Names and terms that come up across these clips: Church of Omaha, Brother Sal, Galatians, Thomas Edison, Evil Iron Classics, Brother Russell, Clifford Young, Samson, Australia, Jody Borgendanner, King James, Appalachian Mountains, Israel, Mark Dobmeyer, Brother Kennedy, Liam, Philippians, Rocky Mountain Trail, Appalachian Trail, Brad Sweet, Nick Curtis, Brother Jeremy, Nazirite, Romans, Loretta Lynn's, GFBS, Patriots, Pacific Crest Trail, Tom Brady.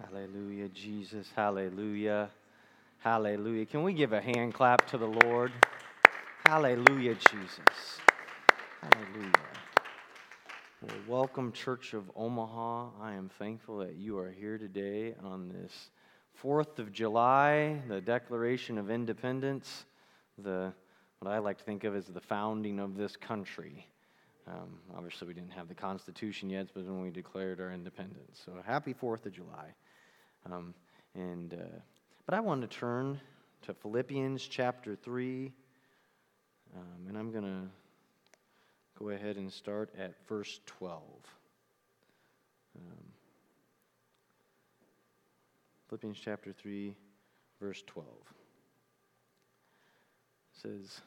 Hallelujah, Jesus. Hallelujah. Hallelujah. Can we give a hand clap to the Lord? Hallelujah, Jesus. Hallelujah. Well, welcome, Church of Omaha. I am thankful that you are here today on this 4th of July, the Declaration of Independence, what I like to think of as the founding of this country. Obviously, we didn't have the Constitution yet, but when we declared our independence. So, happy 4th of July. But I want to turn to Philippians chapter 3, and I'm going to go ahead and start at verse 12. Philippians chapter 3, verse 12. It says,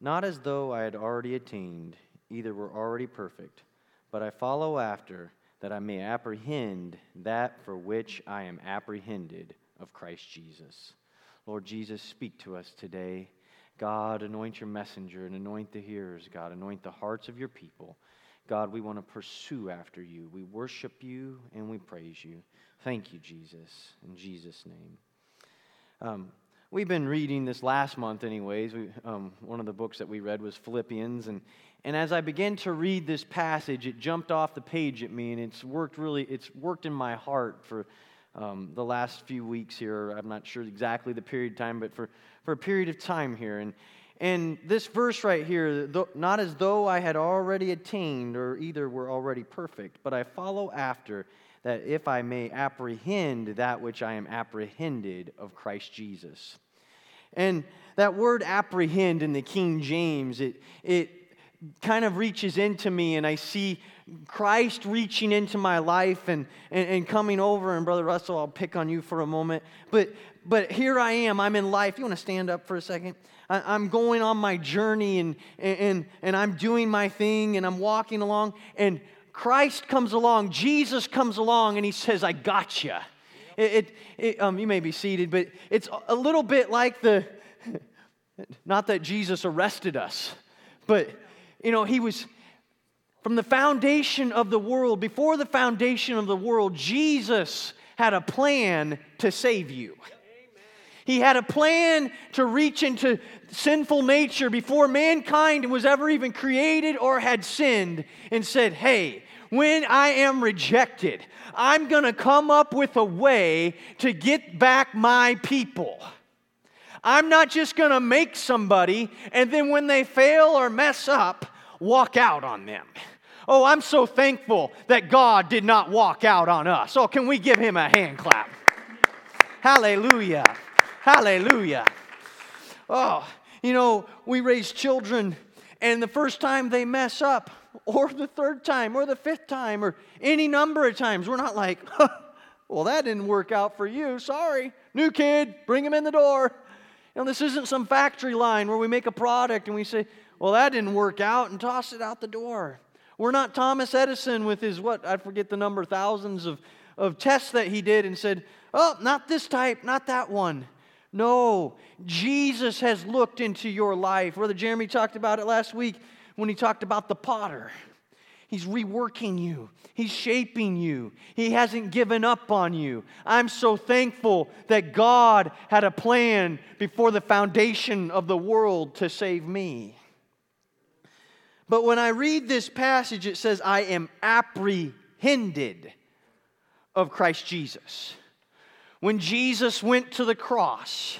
"Not as though I had already attained, either were already perfect, but I follow after, that I may apprehend that for which I am apprehended of Christ Jesus." Lord Jesus, speak to us today. God, anoint your messenger and anoint the hearers. God, anoint the hearts of your people. God, we want to pursue after you. We worship you and we praise you. Thank you, Jesus, in Jesus' name. We've been reading this last month anyways. One of the books that we read was Philippians. And as I began to read this passage, it jumped off the page at me, and it's worked in my heart for the last few weeks here. I'm not sure exactly the period of time, but for a period of time here. And this verse right here, "Not as though I had already attained, or either were already perfect, but I follow after, that if I may apprehend that which I am apprehended of Christ Jesus." And that word apprehend in the King James, it kind of reaches into me, and I see Christ reaching into my life and coming over. And Brother Russell, I'll pick on you for a moment. But here I am, I'm in life. You want to stand up for a second? I'm going on my journey, and I'm doing my thing, and I'm walking along, and Christ comes along, Jesus comes along, and he says, "I got you." You may be seated, but it's a little bit like not that Jesus arrested us, but he was, from the foundation of the world, before the foundation of the world, Jesus had a plan to save you. Amen. He had a plan to reach into sinful nature before mankind was ever even created or had sinned, and said, "Hey, when I am rejected, I'm going to come up with a way to get back my people. I'm not just going to make somebody, and then when they fail or mess up, walk out on them." Oh, I'm so thankful that God did not walk out on us. Oh, can we give him a hand clap? Hallelujah. Hallelujah. Oh, we raise children, and the first time they mess up, or the third time, or the fifth time, or any number of times, we're not like, "Well, that didn't work out for you. Sorry. New kid, bring him in the door." This isn't some factory line where we make a product and we say, "Well, that didn't work out," and toss it out the door. We're not Thomas Edison with his, I forget the number, thousands of tests that he did, and said, "Oh, not this type, not that one." No, Jesus has looked into your life. Brother Jeremy talked about it last week when he talked about the potter. He's reworking you. He's shaping you. He hasn't given up on you. I'm so thankful that God had a plan before the foundation of the world to save me. But when I read this passage, it says, "I am apprehended of Christ Jesus." When Jesus went to the cross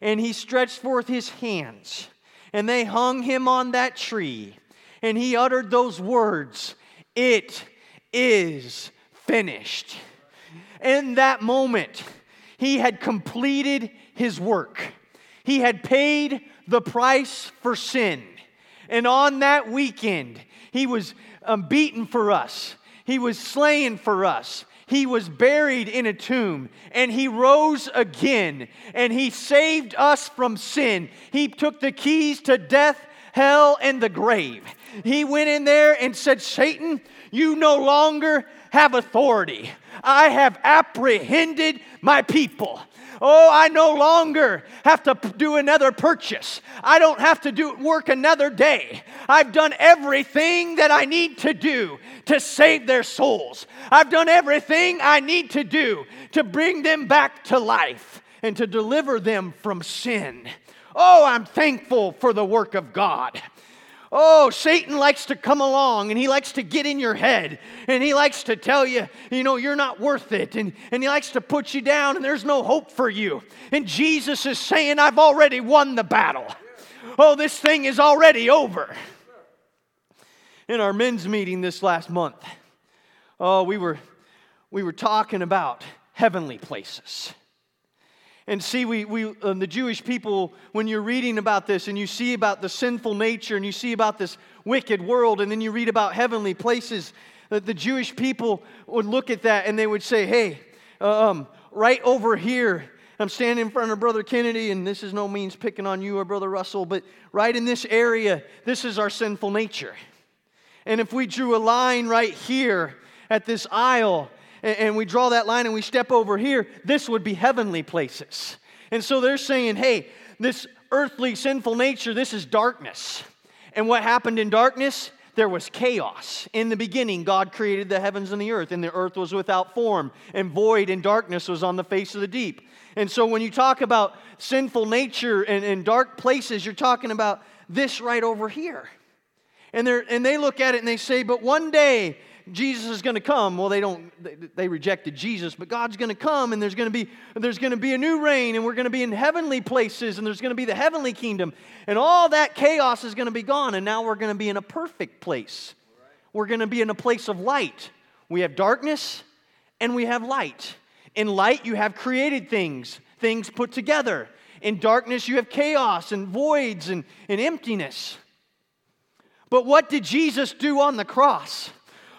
and he stretched forth his hands and they hung him on that tree, and he uttered those words, "It is finished." In that moment, he had completed his work. He had paid the price for sin. And on that weekend, he was beaten for us. He was slain for us. He was buried in a tomb, and he rose again, and he saved us from sin. He took the keys to death, hell, and the grave. He went in there and said, "Satan, you no longer have authority. I have apprehended my people. Oh, I no longer have to do another purchase. I don't have to work another day. I've done everything that I need to do to save their souls. I've done everything I need to do to bring them back to life and to deliver them from sin. Oh, I'm thankful for the work of God. Oh, Satan likes to come along and he likes to get in your head and he likes to tell you, you know, you're not worth it, and he likes to put you down and there's no hope for you. And Jesus is saying, I've already won the battle. Oh, this thing is already over. In our men's meeting this last month, oh, we were talking about heavenly places. And see, we the Jewish people, when you're reading about this and you see about the sinful nature and you see about this wicked world and then you read about heavenly places, the Jewish people would look at that and they would say, hey, right over here, I'm standing in front of Brother Kennedy, and this is no means picking on you or Brother Russell, but right in this area, this is our sinful nature. And if we drew a line right here at this aisle, and we draw that line and we step over here, this would be heavenly places. And so they're saying, hey, this earthly sinful nature, this is darkness. And what happened in darkness? There was chaos. In the beginning, God created the heavens and the earth, and the earth was without form, and void, and darkness was on the face of the deep. And so when you talk about sinful nature and dark places, you're talking about this right over here. And they look at it and they say, but one day Jesus is going to come. Well, they rejected Jesus, but God's going to come, and there's going to be a new reign, and we're going to be in heavenly places, and there's going to be the heavenly kingdom, and all that chaos is going to be gone, and now we're going to be in a perfect place. We're going to be in a place of light. We have darkness, and we have light. In light, you have created things, things put together. In darkness, you have chaos and voids and emptiness. But what did Jesus do on the cross?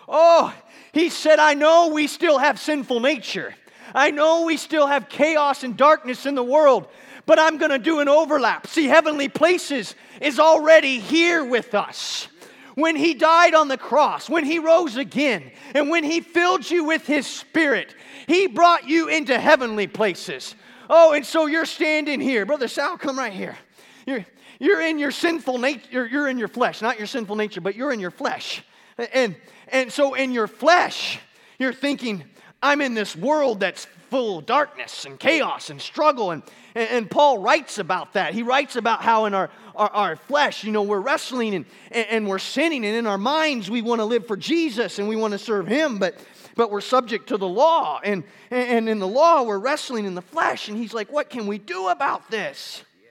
Oh, he said, I know we still have sinful nature. I know we still have chaos and darkness in the world, but I'm going to do an overlap. See, heavenly places is already here with us. When he died on the cross, when he rose again, and when he filled you with his spirit, he brought you into heavenly places. Oh, and so you're standing here. Brother Sal, come right here. You're in your sinful nature. You're in your flesh. Not your sinful nature, but you're in your flesh. And so in your flesh, you're thinking, I'm in this world that's full of darkness and chaos and struggle. And Paul writes about that. He writes about how in our flesh, you know, we're wrestling and we're sinning. And in our minds, we want to live for Jesus and we want to serve him. But we're subject to the law. And in the law, we're wrestling in the flesh. And he's like, what can we do about this? Yeah.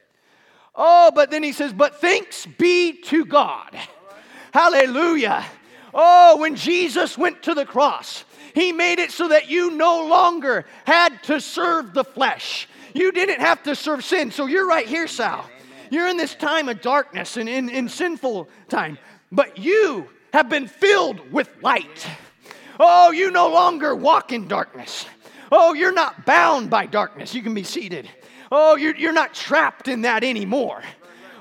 Oh, but then he says, but thanks be to God. All right. Hallelujah. Oh, when Jesus went to the cross, he made it so that you no longer had to serve the flesh. You didn't have to serve sin. So you're right here, Sal. You're in this time of darkness and in sinful time. But you have been filled with light. Oh, you no longer walk in darkness. Oh, you're not bound by darkness. You can be seated. Oh, you're not trapped in that anymore.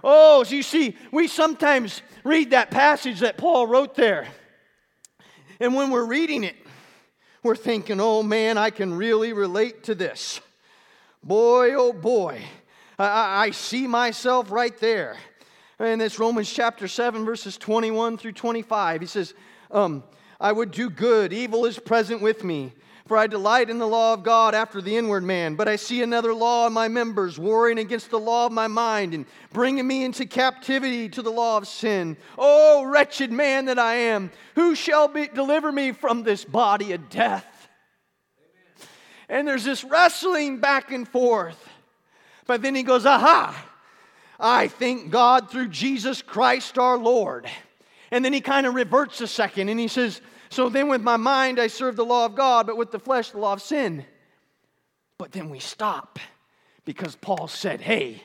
Oh, so you see, we sometimes read that passage that Paul wrote there. And when we're reading it, we're thinking, oh man, I can really relate to this. Boy, oh boy, I see myself right there. And it's Romans chapter 7, verses 21 through 25. He says, I would do good, evil is present with me. For I delight in the law of God after the inward man, but I see another law in my members, warring against the law of my mind and bringing me into captivity to the law of sin. Oh, wretched man that I am, who shall deliver me from this body of death? Amen. And there's this wrestling back and forth. But then he goes, aha, I thank God through Jesus Christ our Lord. And then he kind of reverts a second and he says, so then with my mind I serve the law of God, but with the flesh the law of sin. But then we stop because Paul said, hey,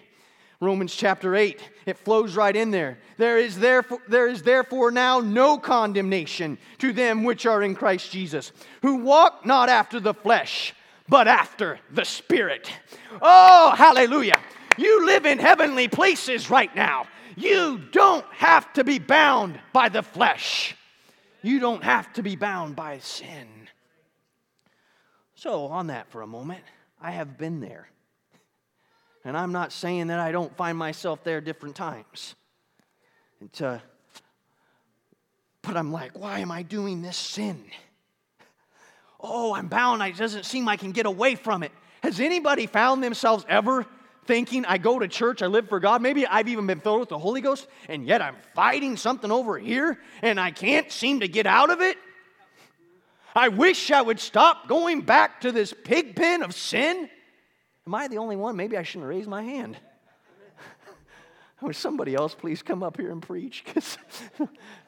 Romans chapter 8, it flows right in there. There is therefore now no condemnation to them which are in Christ Jesus, who walk not after the flesh, but after the Spirit. Oh, hallelujah. You live in heavenly places right now. You don't have to be bound by the flesh. You don't have to be bound by sin. So on that for a moment, I have been there. And I'm not saying that I don't find myself there different times. But I'm like, why am I doing this sin? Oh, I'm bound. It doesn't seem I can get away from it. Has anybody found themselves ever thinking, I go to church, I live for God, maybe I've even been filled with the Holy Ghost, and yet I'm fighting something over here, and I can't seem to get out of it? I wish I would stop going back to this pig pen of sin. Am I the only one? Maybe I shouldn't raise my hand. Would somebody else please come up here and preach?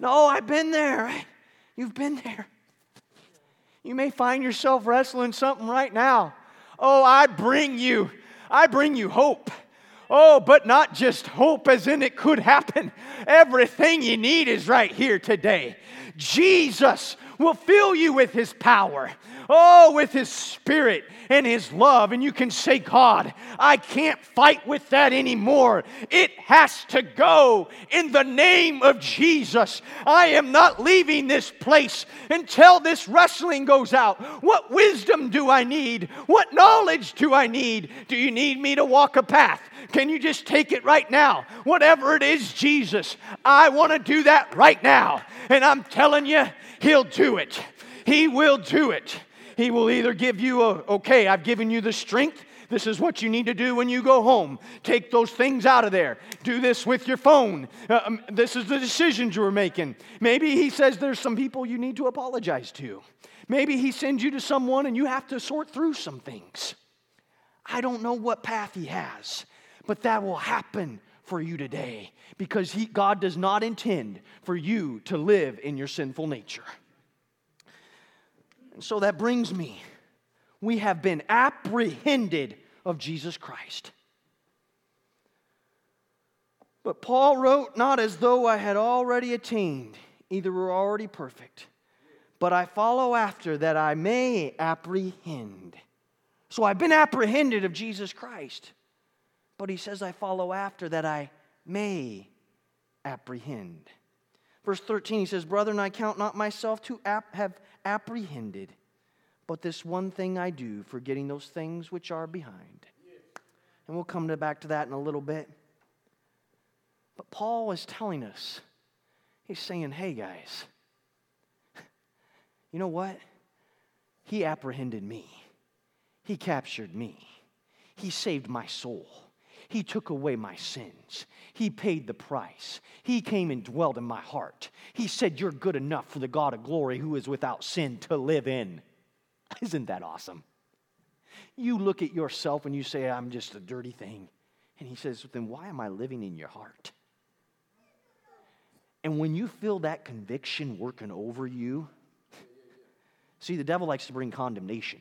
No, I've been there. You've been there. You may find yourself wrestling something right now. Oh, I bring you hope. Oh, but not just hope as in it could happen. Everything you need is right here today. Jesus will fill you with His power, oh, with His Spirit and His love. And you can say, God, I can't fight with that anymore. It has to go in the name of Jesus. I am not leaving this place until this wrestling goes out. What wisdom do I need? What knowledge do I need? Do you need me to walk a path? Can you just take it right now? Whatever it is, Jesus, I want to do that right now. And I'm telling you, He'll do it. He will do it. He will either give you okay, I've given you the strength. This is what you need to do when you go home. Take those things out of there. Do this with your phone. This is the decisions you were making. Maybe He says there's some people you need to apologize to. Maybe He sends you to someone and you have to sort through some things. I don't know what path He has, but that will happen for you today, because God does not intend for you to live in your sinful nature. And so that brings me, we have been apprehended of Jesus Christ. But Paul wrote, not as though I had already attained, either were already perfect, but I follow after that I may apprehend. So I've been apprehended of Jesus Christ. But he says, I follow after that I may apprehend. Verse 13, he says, Brethren, I count not myself to have apprehended, but this one thing I do, forgetting those things which are behind. And we'll come back to that in a little bit. But Paul is telling us, he's saying, hey guys, you know what? He apprehended me. He captured me. He saved my soul. He took away my sins. He paid the price. He came and dwelt in my heart. He said, you're good enough for the God of glory who is without sin to live in. Isn't that awesome? You look at yourself and you say, I'm just a dirty thing. And he says, then why am I living in your heart? And when you feel that conviction working over you, see, the devil likes to bring condemnation.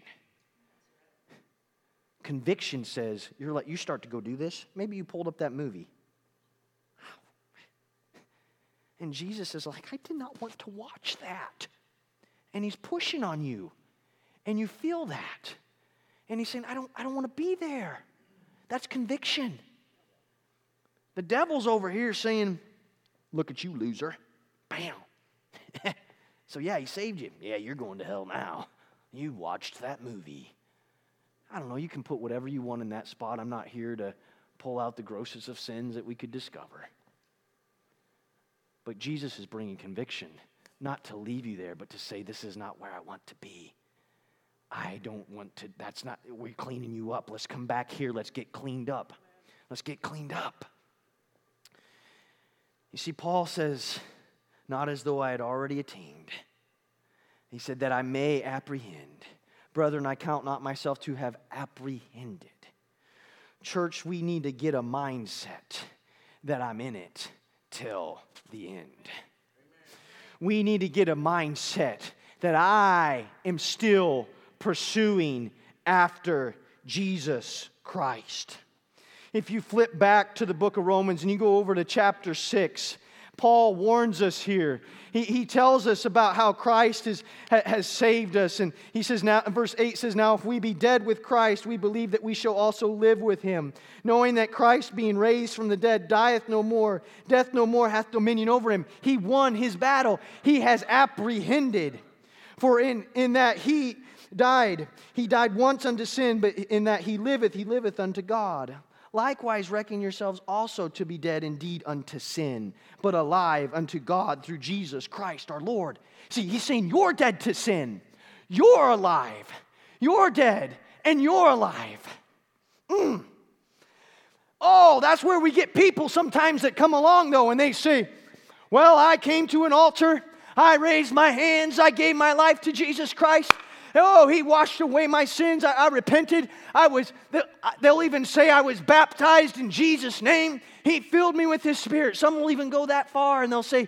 Conviction says, you're like, you start to go do this. Maybe you pulled up that movie. And Jesus is like, I did not want to watch that. And he's pushing on you. And you feel that. And he's saying, I don't want to be there. That's conviction. The devil's over here saying, look at you, loser. Bam. So yeah, he saved you. Yeah, you're going to hell now. You watched that movie. I don't know, you can put whatever you want in that spot. I'm not here to pull out the grossest of sins that we could discover. But Jesus is bringing conviction, not to leave you there, but to say, this is not where I want to be. I don't want to, that's not, we're cleaning you up. Let's come back here. Let's get cleaned up. Let's get cleaned up. You see, Paul says, not as though I had already attained. He said that I may apprehend. Brethren, I count not myself to have apprehended. Church, we need to get a mindset that I'm in it till the end. Amen. We need to get a mindset that I am still pursuing after Jesus Christ. If you flip back to the book of Romans and you go over to chapter 6, Paul warns us here. He tells us about how Christ has saved us. And he says, now, verse 8 says, Now if we be dead with Christ, we believe that we shall also live with him, knowing that Christ, being raised from the dead, dieth no more. Death no more hath dominion over him. He won his battle. He has apprehended. For in that he died. He died once unto sin, but in that he liveth unto God. Likewise reckon yourselves also to be dead indeed unto sin, but alive unto God through Jesus Christ our Lord. See, he's saying you're dead to sin. You're alive. You're dead, and you're alive. Oh, that's where we get people sometimes that come along, though, and they say, well, I came to an altar, I raised my hands, I gave my life to Jesus Christ. Oh, he washed away my sins. I repented. They'll even say I was baptized in Jesus' name. He filled me with his Spirit. Some will even go that far, and they'll say,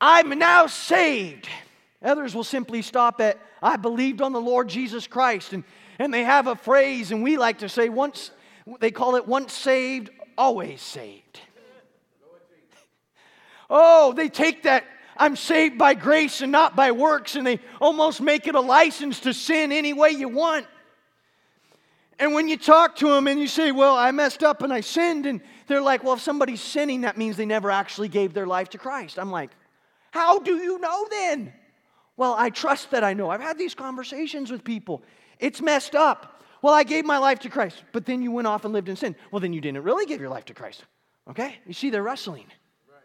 I'm now saved. Others will simply stop at, I believed on the Lord Jesus Christ. And they have a phrase, and we like to say, once, they call it once saved, always saved. Oh, they take that, I'm saved by grace and not by works, and they almost make it a license to sin any way you want. And when you talk to them and you say, well, I messed up and I sinned, and they're like, well, if somebody's sinning, that means they never actually gave their life to Christ. I'm like, how do you know then? Well, I trust that I know. I've had these conversations with people. It's messed up. Well, I gave my life to Christ, but then you went off and lived in sin. Well, then you didn't really give your life to Christ. Okay? You see, they're wrestling. Right.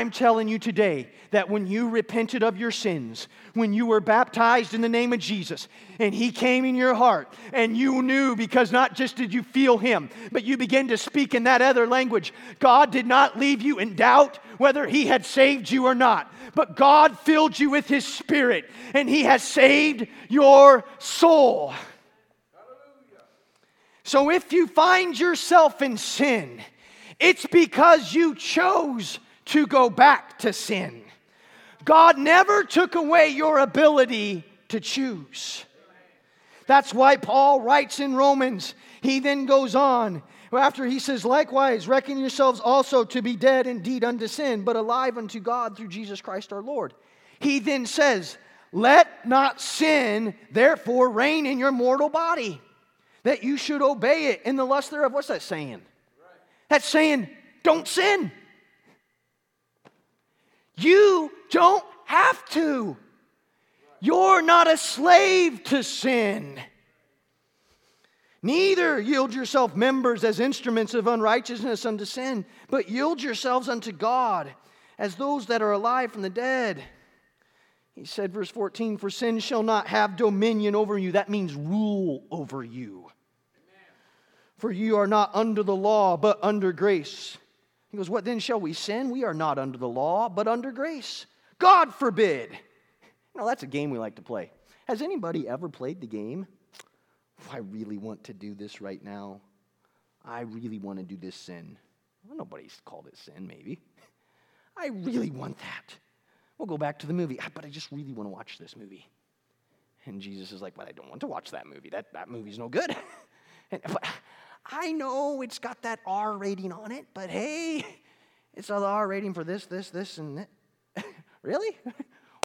I'm telling you today that when you repented of your sins, when you were baptized in the name of Jesus, and he came in your heart, and you knew, because not just did you feel him, but you began to speak in that other language. God did not leave you in doubt whether he had saved you or not, but God filled you with his Spirit, and he has saved your soul. So if you find yourself in sin, it's because you chose to go back to sin. God never took away your ability to choose. That's why Paul writes in Romans, he then goes on, after he says, likewise, reckon yourselves also to be dead indeed unto sin, but alive unto God through Jesus Christ our Lord. He then says, let not sin therefore reign in your mortal body, that you should obey it in the lust thereof. What's that saying? Right. That's saying, don't sin. You don't have to. Right. You're not a slave to sin. Neither yield yourself members as instruments of unrighteousness unto sin, but yield yourselves unto God as those that are alive from the dead. He said, verse 14, for sin shall not have dominion over you. That means rule over you. For you are not under the law, but under grace. He goes, what then shall we sin? We are not under the law, but under grace. God forbid. Now, that's a game we like to play. Has anybody ever played the game? Oh, I really want to do this right now. I really want to do this sin. Well, nobody's called it sin, maybe. I really want that. We'll go back to the movie. But I just really want to watch this movie. And Jesus is like, but I don't want to watch that movie. That movie's no good. But I know it's got that R rating on it, but hey, it's the R rating for this, and that. Really?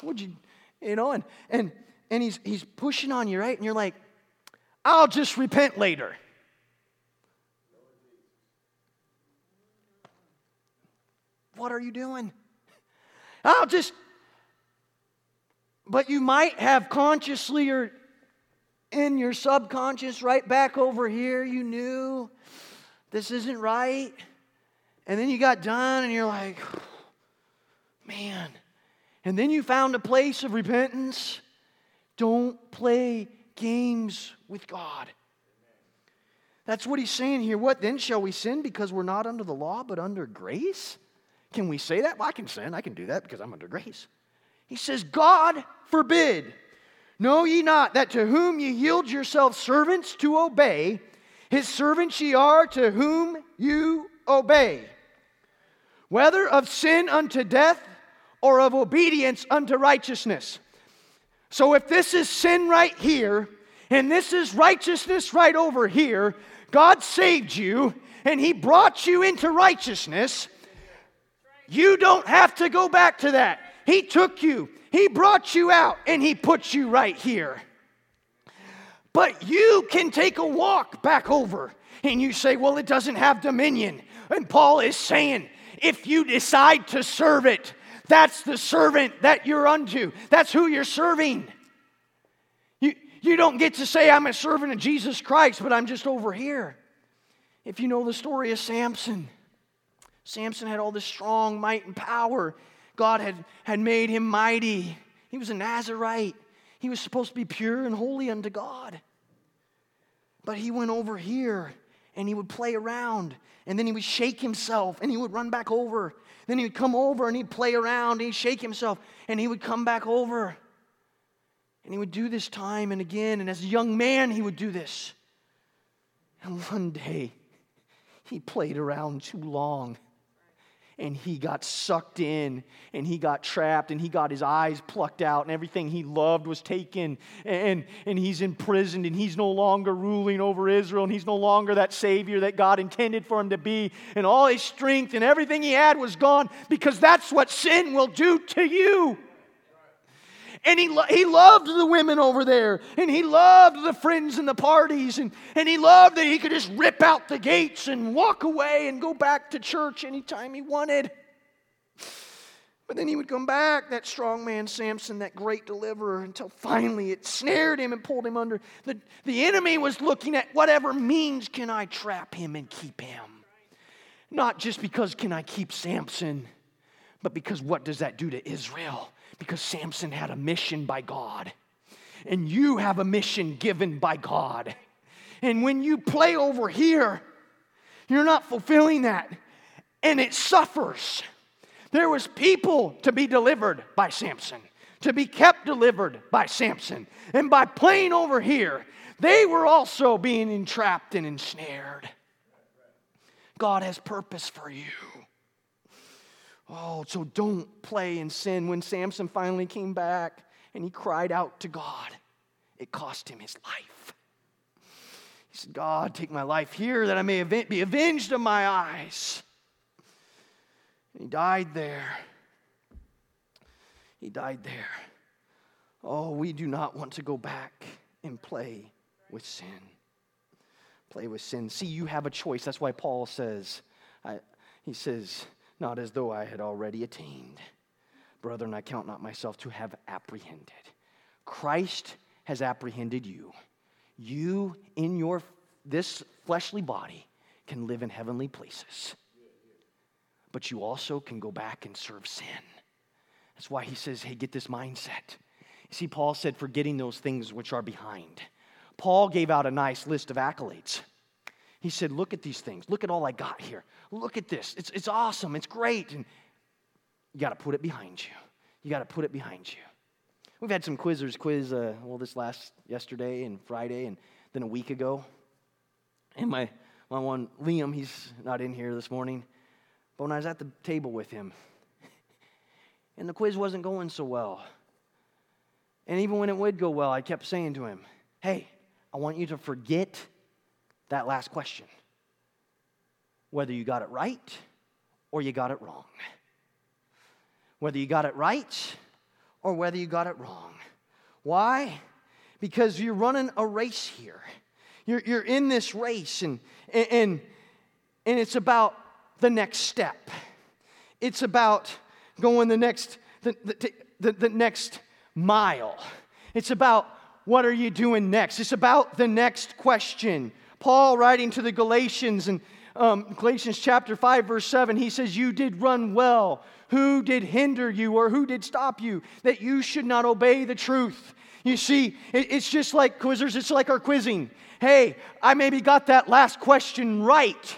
Would you know, and he's pushing on you, right? And you're like, I'll just repent later. What are you doing? But you might have consciously or in your subconscious right back over here, you knew this isn't right. And then you got done and you're like, man. And then you found a place of repentance. Don't play games with God. That's what he's saying here. What then shall we sin because we're not under the law but under grace? Can we say that? Well, I can sin. I can do that because I'm under grace. He says, God forbid. Know ye not that to whom ye yield yourselves servants to obey, his servants ye are to whom you obey, whether of sin unto death or of obedience unto righteousness. So if this is sin right here, and this is righteousness right over here, God saved you, and he brought you into righteousness. You don't have to go back to that. He took you, he brought you out, and he put you right here. But you can take a walk back over, and you say, well, it doesn't have dominion. And Paul is saying, if you decide to serve it, that's the servant that you're unto. That's who you're serving. You, You don't get to say, I'm a servant of Jesus Christ, but I'm just over here. If you know the story of Samson, Samson had all this strong might and power. God had made him mighty. He was a Nazirite. He was supposed to be pure and holy unto God. But he went over here, and he would play around, and then he would shake himself, and he would run back over. Then he would come over, and he'd play around, and he'd shake himself, and he would come back over. And he would do this time and again, and as a young man, he would do this. And one day, he played around too long, and he got sucked in, and he got trapped, and he got his eyes plucked out, and everything he loved was taken, and he's imprisoned, and he's no longer ruling over Israel, and he's no longer that Savior that God intended for him to be, and all his strength and everything he had was gone, because that's what sin will do to you. And he loved the women over there. And he loved the friends and the parties. And he loved that he could just rip out the gates and walk away and go back to church anytime he wanted. But then he would come back, that strong man Samson, that great deliverer, until finally it snared him and pulled him under. The enemy was looking at whatever means can I trap him and keep him. Not just because can I keep Samson, but because what does that do to Israel? Because Samson had a mission by God. And you have a mission given by God. And when you play over here, you're not fulfilling that. And it suffers. There was people to be delivered by Samson. To be kept delivered by Samson. And by playing over here, they were also being entrapped and ensnared. God has purpose for you. Oh, so don't play in sin. When Samson finally came back and he cried out to God, it cost him his life. He said, God, take my life here that I may be avenged of my eyes. And he died there. He died there. Oh, we do not want to go back and play with sin. Play with sin. See, you have a choice. That's why Paul says, not as though I had already attained. Brethren, I count not myself to have apprehended. Christ has apprehended you. You, in this fleshly body, can live in heavenly places. But you also can go back and serve sin. That's why he says, hey, get this mindset. You see, Paul said, forgetting those things which are behind. Paul gave out a nice list of accolades. He said, look at these things. Look at all I got here. Look at this. It's awesome. It's great. And you got to put it behind you. You got to put it behind you. We've had some quizzers quiz, yesterday and Friday and then a week ago. And my one, Liam, he's not in here this morning. But when I was at the table with him, and the quiz wasn't going so well. And even when it would go well, I kept saying to him, hey, I want you to forget that last question, whether you got it right or you got it wrong. Whether you got it right or whether you got it wrong. Why? Because you're running a race here. You're in this race, and it's about the next step. It's about going the next mile. It's about what are you doing next. It's about the next question. Paul writing to the Galatians in Galatians chapter 5, verse 7, he says, you did run well. Who did hinder you or who did stop you that you should not obey the truth? You see, it's just like quizzers. It's like our quizzing. Hey, I maybe got that last question right,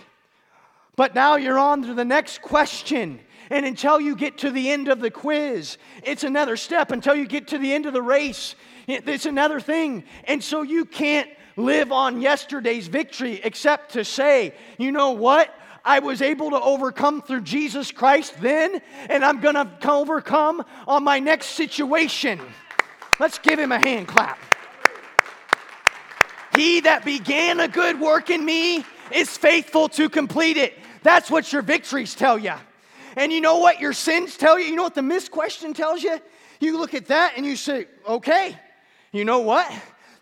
but now you're on to the next question. And until you get to the end of the quiz, it's another step. Until you get to the end of the race, it's another thing. And so you can't live on yesterday's victory except to say, you know what? I was able to overcome through Jesus Christ then, and I'm going to overcome on my next situation. Let's give him a hand clap. He that began a good work in me is faithful to complete it. That's what your victories tell you. And you know what your sins tell you? You know what the missed question tells you? You look at that and you say, okay, you know what?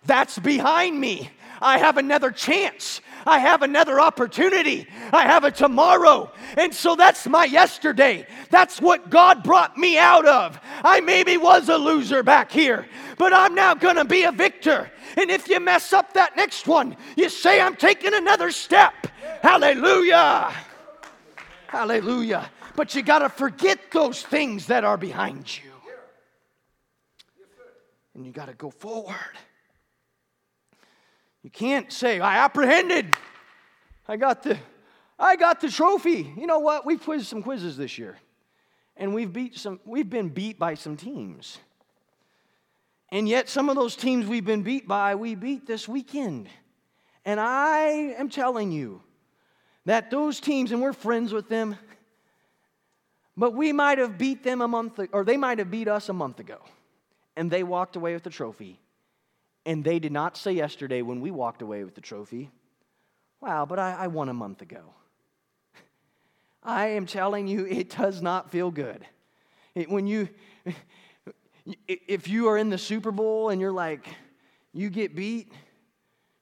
That's behind me. I have another chance. I have another opportunity. I have a tomorrow. And so that's my yesterday. That's what God brought me out of. I maybe was a loser back here, but I'm now going to be a victor. And if you mess up that next one, you say, I'm taking another step. Hallelujah. Hallelujah. But you got to forget those things that are behind you. And you got to go forward. You can't say, I apprehended. I got the trophy. You know what? We've quizzed some quizzes this year. And we've been beat by some teams. And yet some of those teams we've been beat by, we beat this weekend. And I am telling you that those teams, and we're friends with them, but we might have beat them a month, or they might have beat us a month ago. And they walked away with the trophy. And they did not say yesterday when we walked away with the trophy, wow, but I won a month ago. I am telling you, it does not feel good. If you are in the Super Bowl and you're like, you get beat,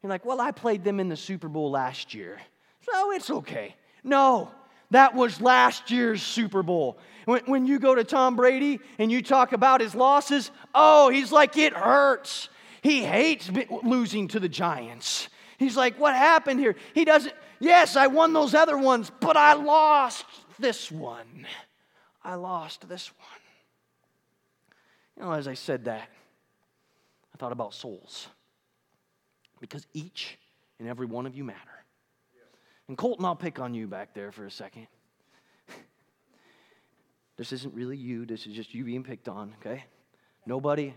you're like, well, I played them in the Super Bowl last year, so it's okay. No, that was last year's Super Bowl. When you go to Tom Brady and you talk about his losses, oh, he's like, it hurts. He hates losing to the Giants. He's like, what happened here? He doesn't. Yes, I won those other ones, but I lost this one. I lost this one. You know, as I said that, I thought about souls. Because each and every one of you matter. And Colton, I'll pick on you back there for a second. This isn't really you. This is just you being picked on, okay? Nobody,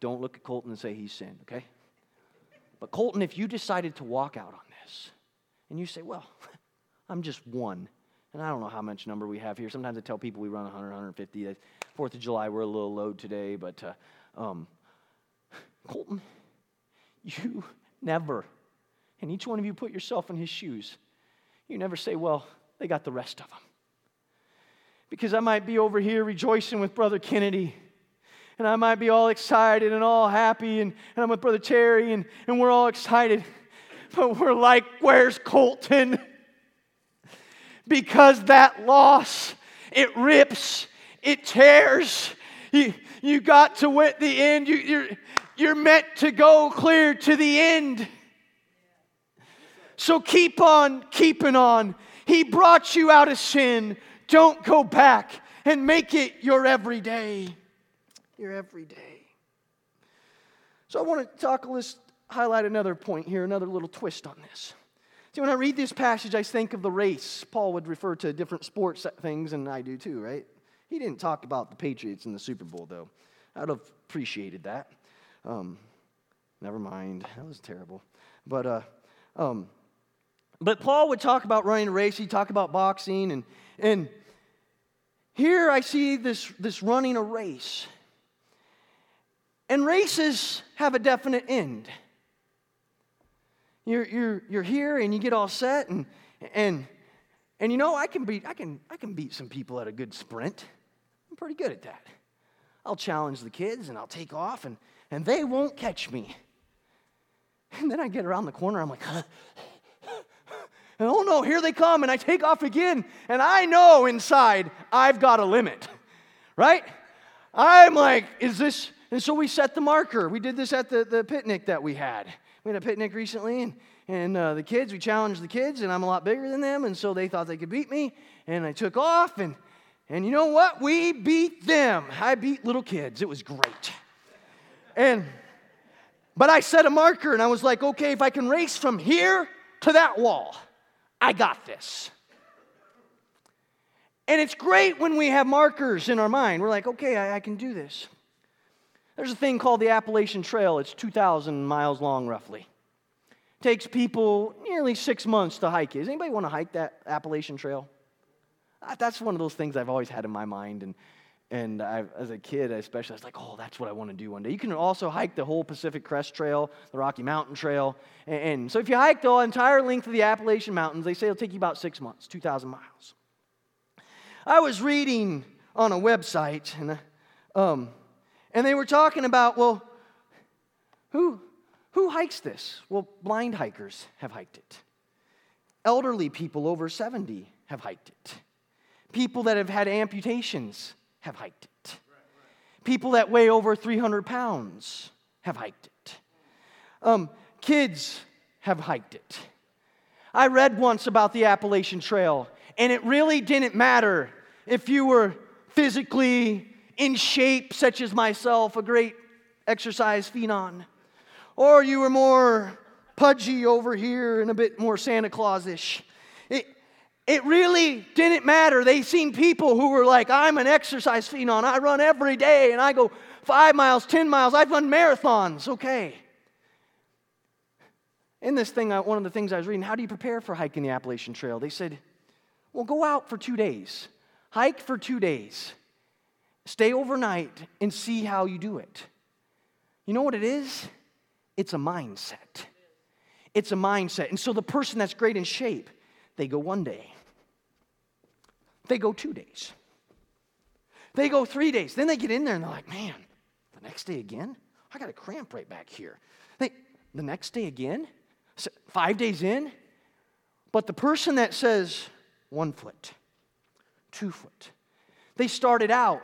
don't look at Colton and say he's sinned, okay? But Colton, if you decided to walk out on this, and you say, well, I'm just one. And I don't know how much number we have here. Sometimes I tell people we run 100, 150. 4th of July, we're a little low today. But Colton, you never, and each one of you put yourself in his shoes, you never say, well, they got the rest of them. Because I might be over here rejoicing with Brother Kennedy. And I might be all excited and all happy. And I'm with Brother Terry, and we're all excited. But we're like, where's Colton? Because that loss, it rips, it tears. You got to win the end. You're meant to go clear to the end. So keep on keeping on. He brought you out of sin. Don't go back, and make it your everyday. Your everyday. So I want to highlight another point here, another little twist on this. See, when I read this passage, I think of the race. Paul would refer to different sports things, and I do too, right? He didn't talk about the Patriots in the Super Bowl, though. I'd have appreciated that. Never mind. That was terrible. But Paul would talk about running a race. He'd talk about boxing. And here I see this running a race. And races have a definite end. You're here and you get all set and you know I can beat some people at a good sprint. I'm pretty good at that. I'll challenge the kids and I'll take off and they won't catch me. And then I get around the corner, I'm like, and oh no, here they come, and I take off again, and I know inside I've got a limit. Right? I'm like, is this? And so we set the marker. We did this at the picnic that we had. We had a picnic recently, and the kids, we challenged the kids, and I'm a lot bigger than them, and so they thought they could beat me, and I took off, and you know what? We beat them. I beat little kids. It was great. But I set a marker, and I was like, okay, if I can race from here to that wall, I got this. And it's great when we have markers in our mind. We're like, okay, I can do this. There's a thing called the Appalachian Trail. It's 2,000 miles long, roughly. It takes people nearly 6 months to hike it. Does anybody want to hike that Appalachian Trail? That's one of those things I've always had in my mind. And as a kid, especially, I was like, oh, that's what I want to do one day. You can also hike the whole Pacific Crest Trail, the Rocky Mountain Trail. And so if you hike the entire length of the Appalachian Mountains, they say it'll take you about 6 months, 2,000 miles. I was reading on a website, and they were talking about, well, who hikes this? Well, blind hikers have hiked it. Elderly people over 70 have hiked it. People that have had amputations have hiked it. People that weigh over 300 pounds have hiked it. Kids have hiked it. I read once about the Appalachian Trail, and it really didn't matter if you were physically in shape, such as myself, a great exercise phenom, or you were more pudgy over here and a bit more Santa Claus-ish. It really didn't matter. They seen people who were like, I'm an exercise phenom. I run every day, and I go 5 miles, 10 miles. I've run marathons. Okay. In this thing, one of the things I was reading, how do you prepare for hiking the Appalachian Trail? They said, well, go out for 2 days. Hike for 2 days. Stay overnight and see how you do it. You know what it is? It's a mindset. It's a mindset. And so the person that's great in shape, they go 1 day. They go 2 days. They go 3 days. Then they get in there and they're like, man, the next day again? I got a cramp right back here. The next day again? 5 days in? But the person that says 1 foot, 2 foot, they started out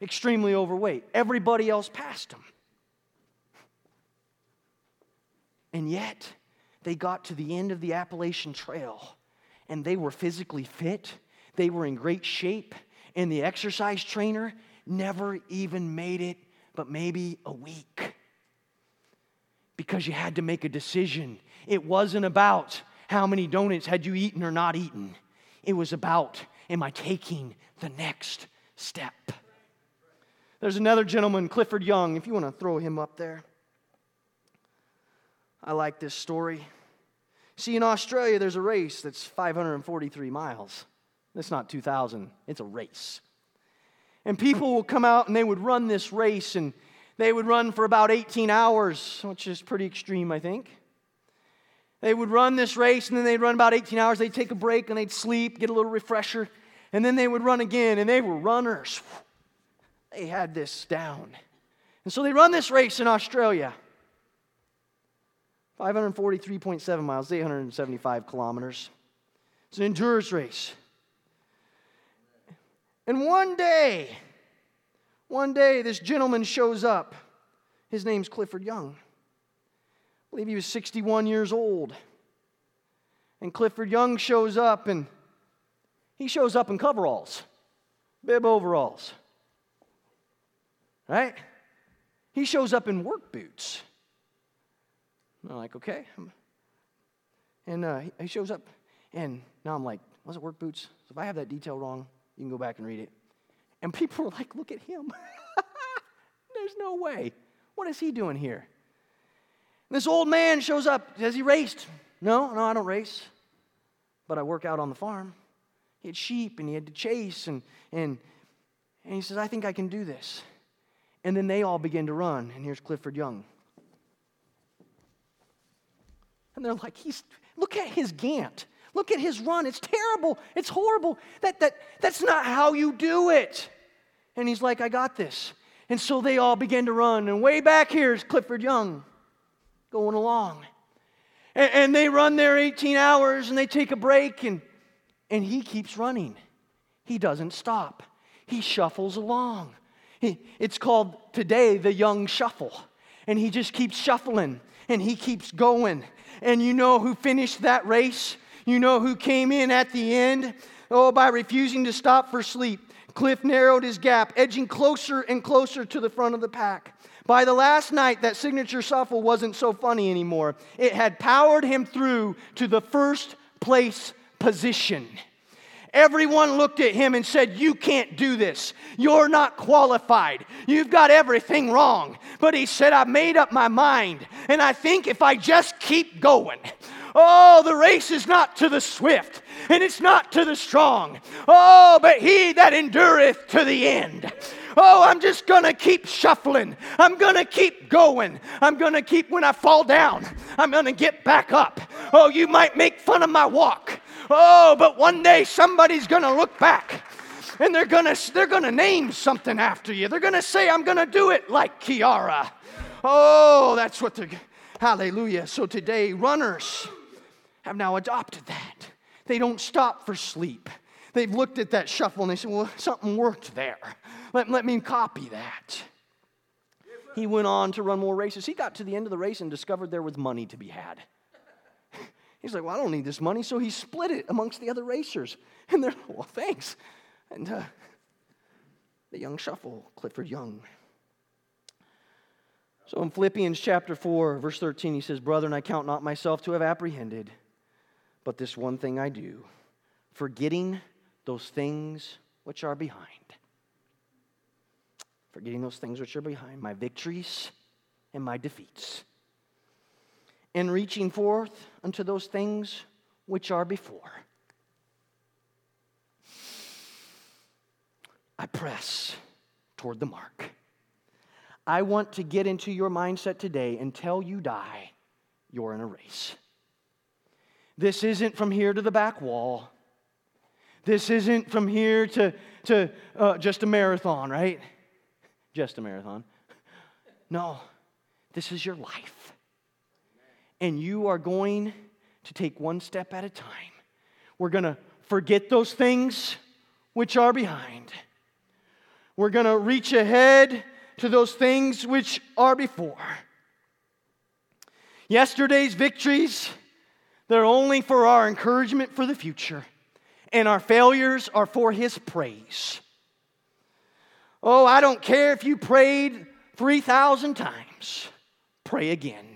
extremely overweight. Everybody else passed them. And yet, they got to the end of the Appalachian Trail, and they were physically fit, they were in great shape, and the exercise trainer never even made it, but maybe a week. Because you had to make a decision. It wasn't about how many donuts had you eaten or not eaten. It was about, am I taking the next step? There's another gentleman, Clifford Young, if you want to throw him up there. I like this story. See, in Australia, there's a race that's 543 miles. It's not 2,000. It's a race. And people will come out and they would run this race, and they would run for about 18 hours, which is pretty extreme, I think. They would run this race, and then they'd run about 18 hours. They'd take a break, and they'd sleep, get a little refresher, and then they would run again, and they were runners. They had this down. And so they run this race in Australia. 543.7 miles, 875 kilometers. It's an endurance race. And one day, this gentleman shows up. His name's Clifford Young. I believe he was 61 years old. And Clifford Young shows up, and he shows up in coveralls, bib overalls, right? He shows up in work boots. And I'm like, okay. And he shows up, and now I'm like, was it work boots? So if I have that detail wrong, you can go back and read it. And people were like, look at him. There's no way. What is he doing here? And this old man shows up. Has he raced? No, I don't race. But I work out on the farm. He had sheep, and he had to chase. And he says, I think I can do this. And then they all begin to run. And here's Clifford Young. And they're like, look at his Gantt. Look at his run. It's terrible. It's horrible. That's not how you do it. And he's like, I got this. And so they all began to run. And way back here is Clifford Young going along. And they run their 18 hours, and they take a break, and he keeps running. He doesn't stop. He shuffles along. It's called today the Young Shuffle. And he just keeps shuffling, and he keeps going. And you know who finished that race? You know who came in at the end? Oh, by refusing to stop for sleep, Cliff narrowed his gap, edging closer and closer to the front of the pack. By the last night, that signature shuffle wasn't so funny anymore. It had powered him through to the first place position. Everyone looked at him and said, you can't do this. You're not qualified. You've got everything wrong. But he said, I made up my mind, and I think if I just keep going. Oh, the race is not to the swift, and it's not to the strong. Oh, but he that endureth to the end. Oh, I'm just going to keep shuffling. I'm going to keep going. I'm going to keep, when I fall down, I'm going to get back up. Oh, you might make fun of my walk. Oh, but one day somebody's going to look back, and they're going to name something after you. They're going to say, I'm going to do it like Kiara. Oh, that's what they're, hallelujah. So today, runners have now adopted that. They don't stop for sleep. They've looked at that shuffle and they said, well, something worked there. Let me copy that. He went on to run more races. He got to the end of the race and discovered there was money to be had. He's like, well, I don't need this money. So he split it amongst the other racers. And they're like, well, thanks. And the young shuffle, Clifford Young. So in Philippians chapter 4, verse 13, he says, Brethren, I count not myself to have apprehended, but this one thing I do, forgetting those things which are behind. Forgetting those things which are behind, my victories and my defeats. And reaching forth unto those things which are before. I press toward the mark. I want to get into your mindset today, until you die, you're in a race. This isn't from here to the back wall. This isn't from here to just a marathon, right? Just a marathon. No, this is your life. And you are going to take one step at a time. We're going to forget those things which are behind. We're going to reach ahead to those things which are before. Yesterday's victories, they're only for our encouragement for the future. And our failures are for His praise. Oh, I don't care if you prayed 3,000 times. Pray again.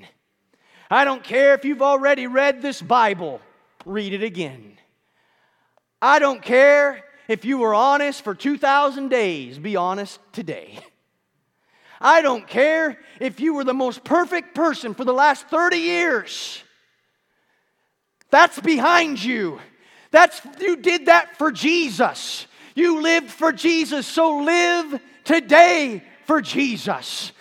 I don't care if you've already read this Bible. Read it again. I don't care if you were honest for 2,000 days. Be honest today. I don't care if you were the most perfect person for the last 30 years. That's behind you. You did that for Jesus. You lived for Jesus, so live today for Jesus.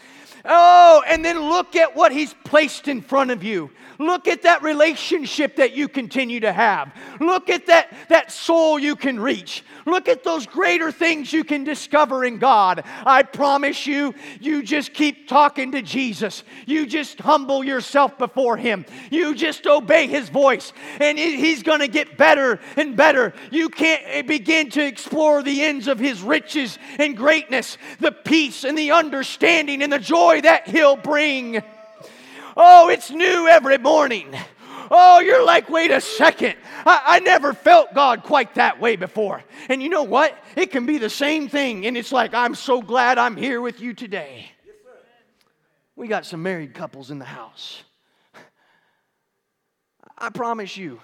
Oh, and then look at what He's placed in front of you. Look at that relationship that you continue to have. Look at that soul you can reach. Look at those greater things you can discover in God. I promise you, you just keep talking to Jesus. You just humble yourself before Him. You just obey His voice. And He's going to get better and better. You can't begin to explore the ends of His riches and greatness, the peace and the understanding and the joy that He'll bring. Oh, it's new every morning. Oh, you're like, wait a second. I never felt God quite that way before. And you know what? It can be the same thing. And it's like, I'm so glad I'm here with you today. Yes, sir. We got some married couples in the house. I promise you,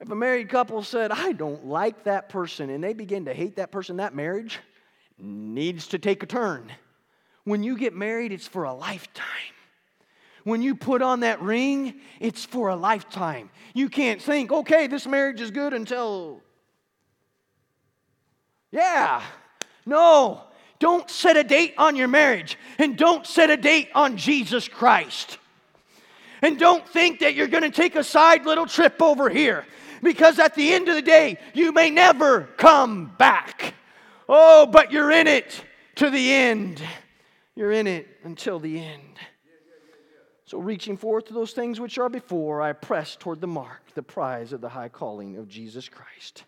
if a married couple said, I don't like that person, and they begin to hate that person, that marriage needs to take a turn. When you get married, it's for a lifetime. When you put on that ring, it's for a lifetime. You can't think, okay, this marriage is good until... Yeah. No. Don't set a date on your marriage. And don't set a date on Jesus Christ. And don't think that you're going to take a side little trip over here. Because at the end of the day, you may never come back. Oh, but you're in it to the end. You're in it until the end. So reaching forth to those things which are before, I press toward the mark, the prize of the high calling of Jesus Christ.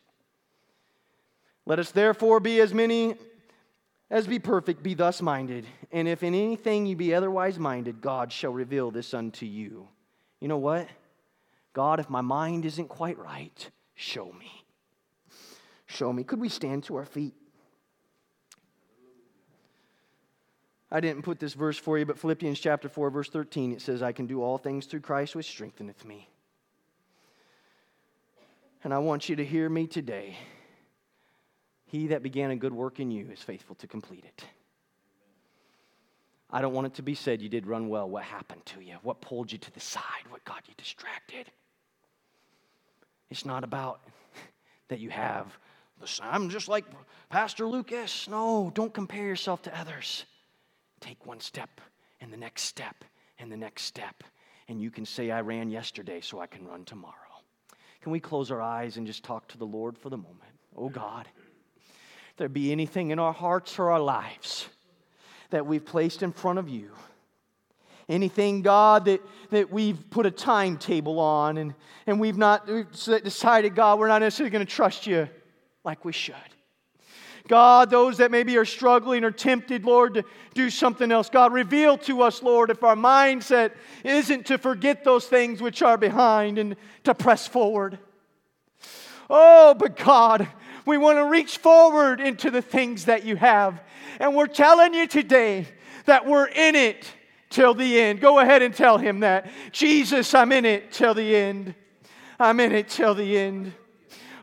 Let us therefore be as many as be perfect, be thus minded. And if in anything you be otherwise minded, God shall reveal this unto you. You know what? God, if my mind isn't quite right, show me. Show me. Could we stand to our feet? I didn't put this verse for you, but Philippians chapter 4, verse 13, it says, I can do all things through Christ which strengtheneth me. And I want you to hear me today. He that began a good work in you is faithful to complete it. I don't want it to be said you did run well. What happened to you? What pulled you to the side? What got you distracted? It's not about that you have, listen, I'm just like Pastor Lucas. No, don't compare yourself to others. Take one step, and the next step, and the next step. And you can say, I ran yesterday, so I can run tomorrow. Can we close our eyes and just talk to the Lord for the moment? Oh, God, if there be anything in our hearts or our lives that we've placed in front of you, anything, God, that we've put a timetable on, and we've decided, God, we're not necessarily going to trust you like we should. God, those that maybe are struggling or tempted, Lord, to do something else. God, reveal to us, Lord, if our mindset isn't to forget those things which are behind and to press forward. Oh, but God, we want to reach forward into the things that you have. And we're telling you today that we're in it till the end. Go ahead and tell him that. Jesus, I'm in it till the end. I'm in it till the end.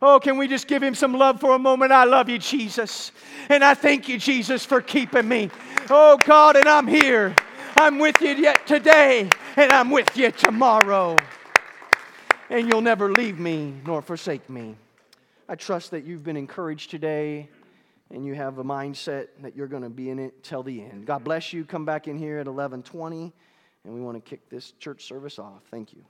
Oh, can we just give him some love for a moment? I love you, Jesus. And I thank you, Jesus, for keeping me. Oh, God, and I'm here. I'm with you yet today, and I'm with you tomorrow. And you'll never leave me nor forsake me. I trust that you've been encouraged today, and you have a mindset that you're going to be in it till the end. God bless you. Come back in here at 11:20, and we want to kick this church service off. Thank you.